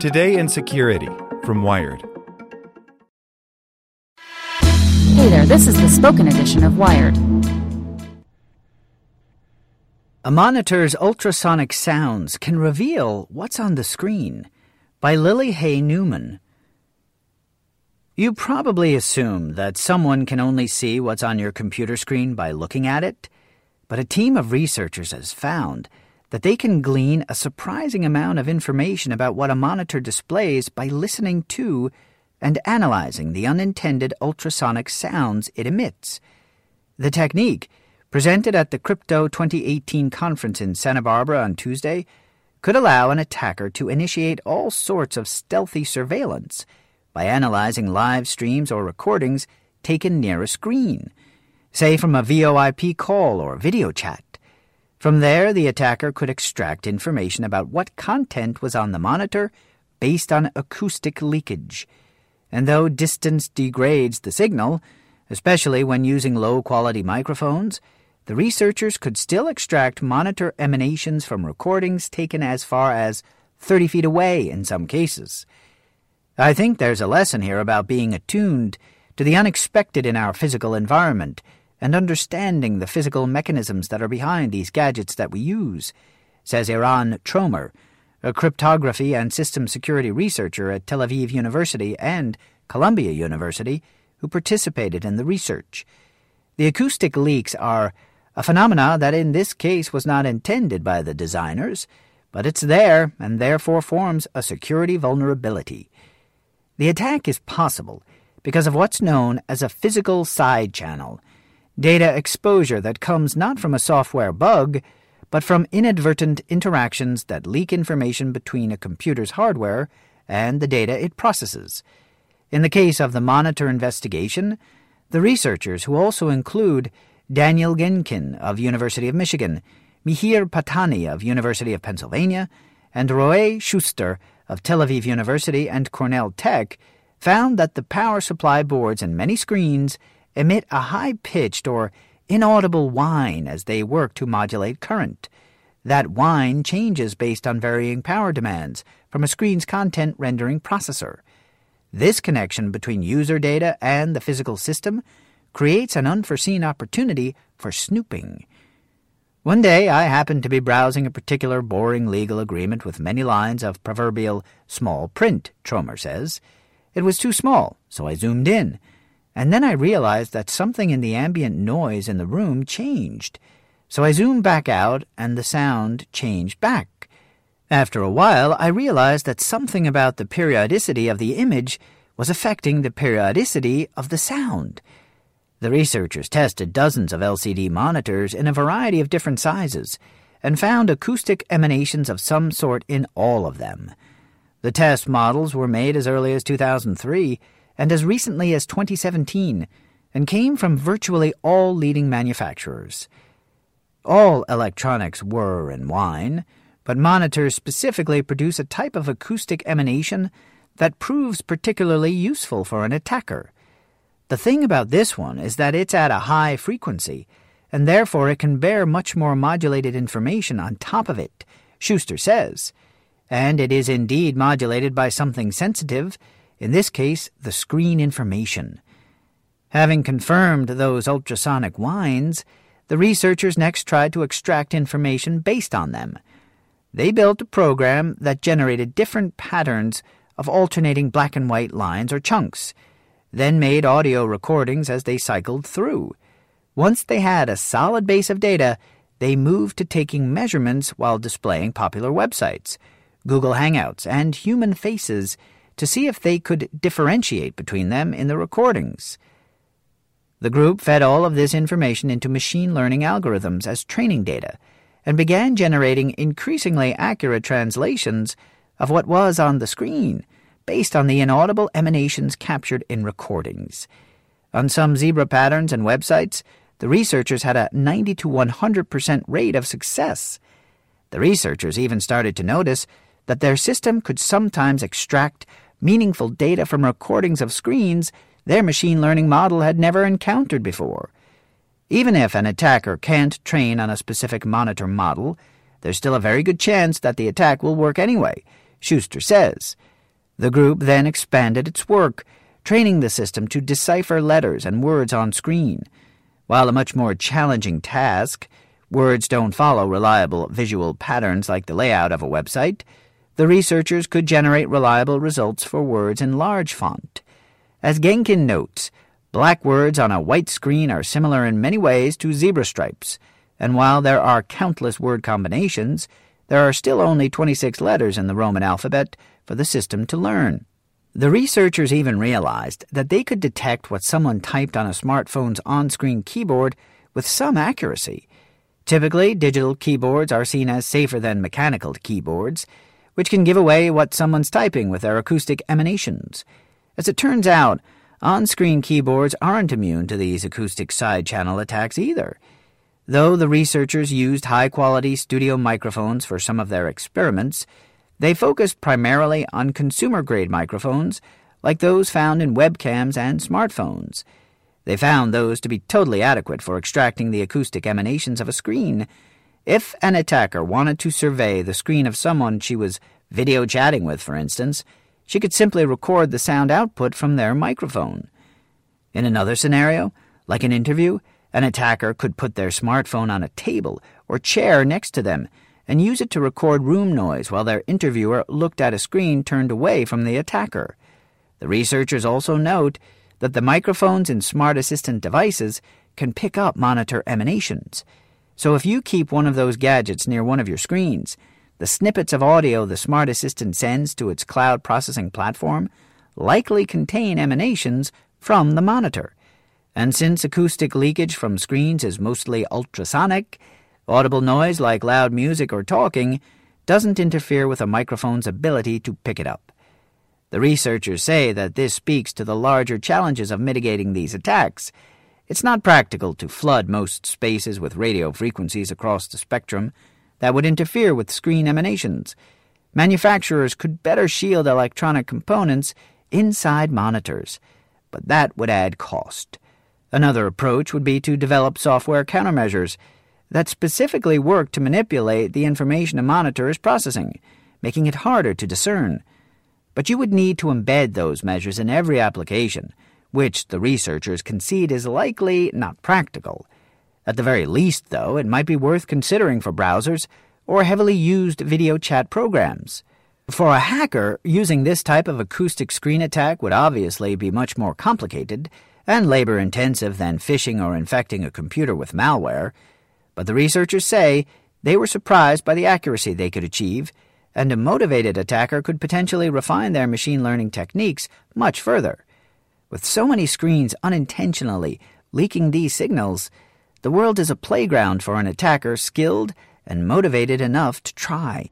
Today in Security from Wired. Hey there, this is the spoken edition of Wired. A monitor's ultrasonic sounds can reveal what's on the screen, by Lily Hay Newman. You probably assume that someone can only see what's on your computer screen by looking at it, but a team of researchers has found that they can glean a surprising amount of information about what a monitor displays by listening to and analyzing the unintended ultrasonic sounds it emits. The technique, presented at the Crypto 2018 conference in Santa Barbara on Tuesday, could allow an attacker to initiate all sorts of stealthy surveillance by analyzing live streams or recordings taken near a screen, say from a VOIP call or video chat. From there, the attacker could extract information about what content was on the monitor based on acoustic leakage. And though distance degrades the signal, especially when using low-quality microphones, the researchers could still extract monitor emanations from recordings taken as far as 30 feet away in some cases. I think there's a lesson here about being attuned to the unexpected in our physical environment and understanding the physical mechanisms that are behind these gadgets that we use, says Eran Tromer, a cryptography and system security researcher at Tel Aviv University and Columbia University, who participated in the research. The acoustic leaks are a phenomena that in this case was not intended by the designers, but it's there and therefore forms a security vulnerability. The attack is possible because of what's known as a physical side channel, data exposure that comes not from a software bug, but from inadvertent interactions that leak information between a computer's hardware and the data it processes. In the case of the monitor investigation, the researchers, who also include Daniel Genkin of University of Michigan, Mihir Patani of University of Pennsylvania, and Roy Schuster of Tel Aviv University and Cornell Tech, found that the power supply boards in many screens emit a high-pitched or inaudible whine as they work to modulate current. That whine changes based on varying power demands from a screen's content rendering processor. This connection between user data and the physical system creates an unforeseen opportunity for snooping. One day I happened to be browsing a particular boring legal agreement with many lines of proverbial small print, Tromer says. It was too small, so I zoomed in, and then I realized that something in the ambient noise in the room changed. So I zoomed back out, and the sound changed back. After a while, I realized that something about the periodicity of the image was affecting the periodicity of the sound. The researchers tested dozens of LCD monitors in a variety of different sizes and found acoustic emanations of some sort in all of them. The test models were made as early as 2003 and as recently as 2017 and came from virtually all leading manufacturers. All electronics whir and whine, but monitors specifically produce a type of acoustic emanation that proves particularly useful for an attacker. The thing about this one is that it's at a high frequency, and therefore it can bear much more modulated information on top of it, Schuster says. And it is indeed modulated by something sensitive, in this case the screen information. Having confirmed those ultrasonic whines, the researchers next tried to extract information based on them. They built a program that generated different patterns of alternating black and white lines or chunks, then made audio recordings as they cycled through. Once they had a solid base of data, they moved to taking measurements while displaying popular websites, Google Hangouts, and human faces to see if they could differentiate between them in the recordings. The group fed all of this information into machine learning algorithms as training data, and began generating increasingly accurate translations of what was on the screen based on the inaudible emanations captured in recordings. On some zebra patterns and websites, the researchers had a 90 to 100% rate of success. The researchers even started to notice that their system could sometimes extract meaningful data from recordings of screens their machine learning model had never encountered before. Even if an attacker can't train on a specific monitor model, there's still a very good chance that the attack will work anyway, Schuster says. The group then expanded its work, training the system to decipher letters and words on screen. While a much more challenging task, words don't follow reliable visual patterns like the layout of a website, the researchers could generate reliable results for words in large font. As Genkin notes, black words on a white screen are similar in many ways to zebra stripes, and while there are countless word combinations, there are still only 26 letters in the Roman alphabet for the system to learn. The researchers even realized that they could detect what someone typed on a smartphone's on-screen keyboard with some accuracy. Typically, digital keyboards are seen as safer than mechanical keyboards, which can give away what someone's typing with their acoustic emanations. As it turns out, on-screen keyboards aren't immune to these acoustic side-channel attacks either. Though the researchers used high-quality studio microphones for some of their experiments, they focused primarily on consumer-grade microphones like those found in webcams and smartphones. They found those to be totally adequate for extracting the acoustic emanations of a screen. If an attacker wanted to survey the screen of someone she was video chatting with, for instance, she could simply record the sound output from their microphone. In another scenario, like an interview, an attacker could put their smartphone on a table or chair next to them and use it to record room noise while their interviewer looked at a screen turned away from the attacker. The researchers also note that the microphones in smart assistant devices can pick up monitor emanations. So if you keep one of those gadgets near one of your screens, the snippets of audio the smart assistant sends to its cloud processing platform likely contain emanations from the monitor. And since acoustic leakage from screens is mostly ultrasonic, audible noise like loud music or talking doesn't interfere with a microphone's ability to pick it up. The researchers say that this speaks to the larger challenges of mitigating these attacks. It's not practical to flood most spaces with radio frequencies across the spectrum that would interfere with screen emanations. Manufacturers could better shield electronic components inside monitors, but that would add cost. Another approach would be to develop software countermeasures that specifically work to manipulate the information a monitor is processing, making it harder to discern. But you would need to embed those measures in every application, which the researchers concede is likely not practical. At the very least, though, it might be worth considering for browsers or heavily used video chat programs. For a hacker, using this type of acoustic screen attack would obviously be much more complicated and labor-intensive than phishing or infecting a computer with malware, but the researchers say they were surprised by the accuracy they could achieve, and a motivated attacker could potentially refine their machine learning techniques much further. With so many screens unintentionally leaking these signals, the world is a playground for an attacker skilled and motivated enough to try.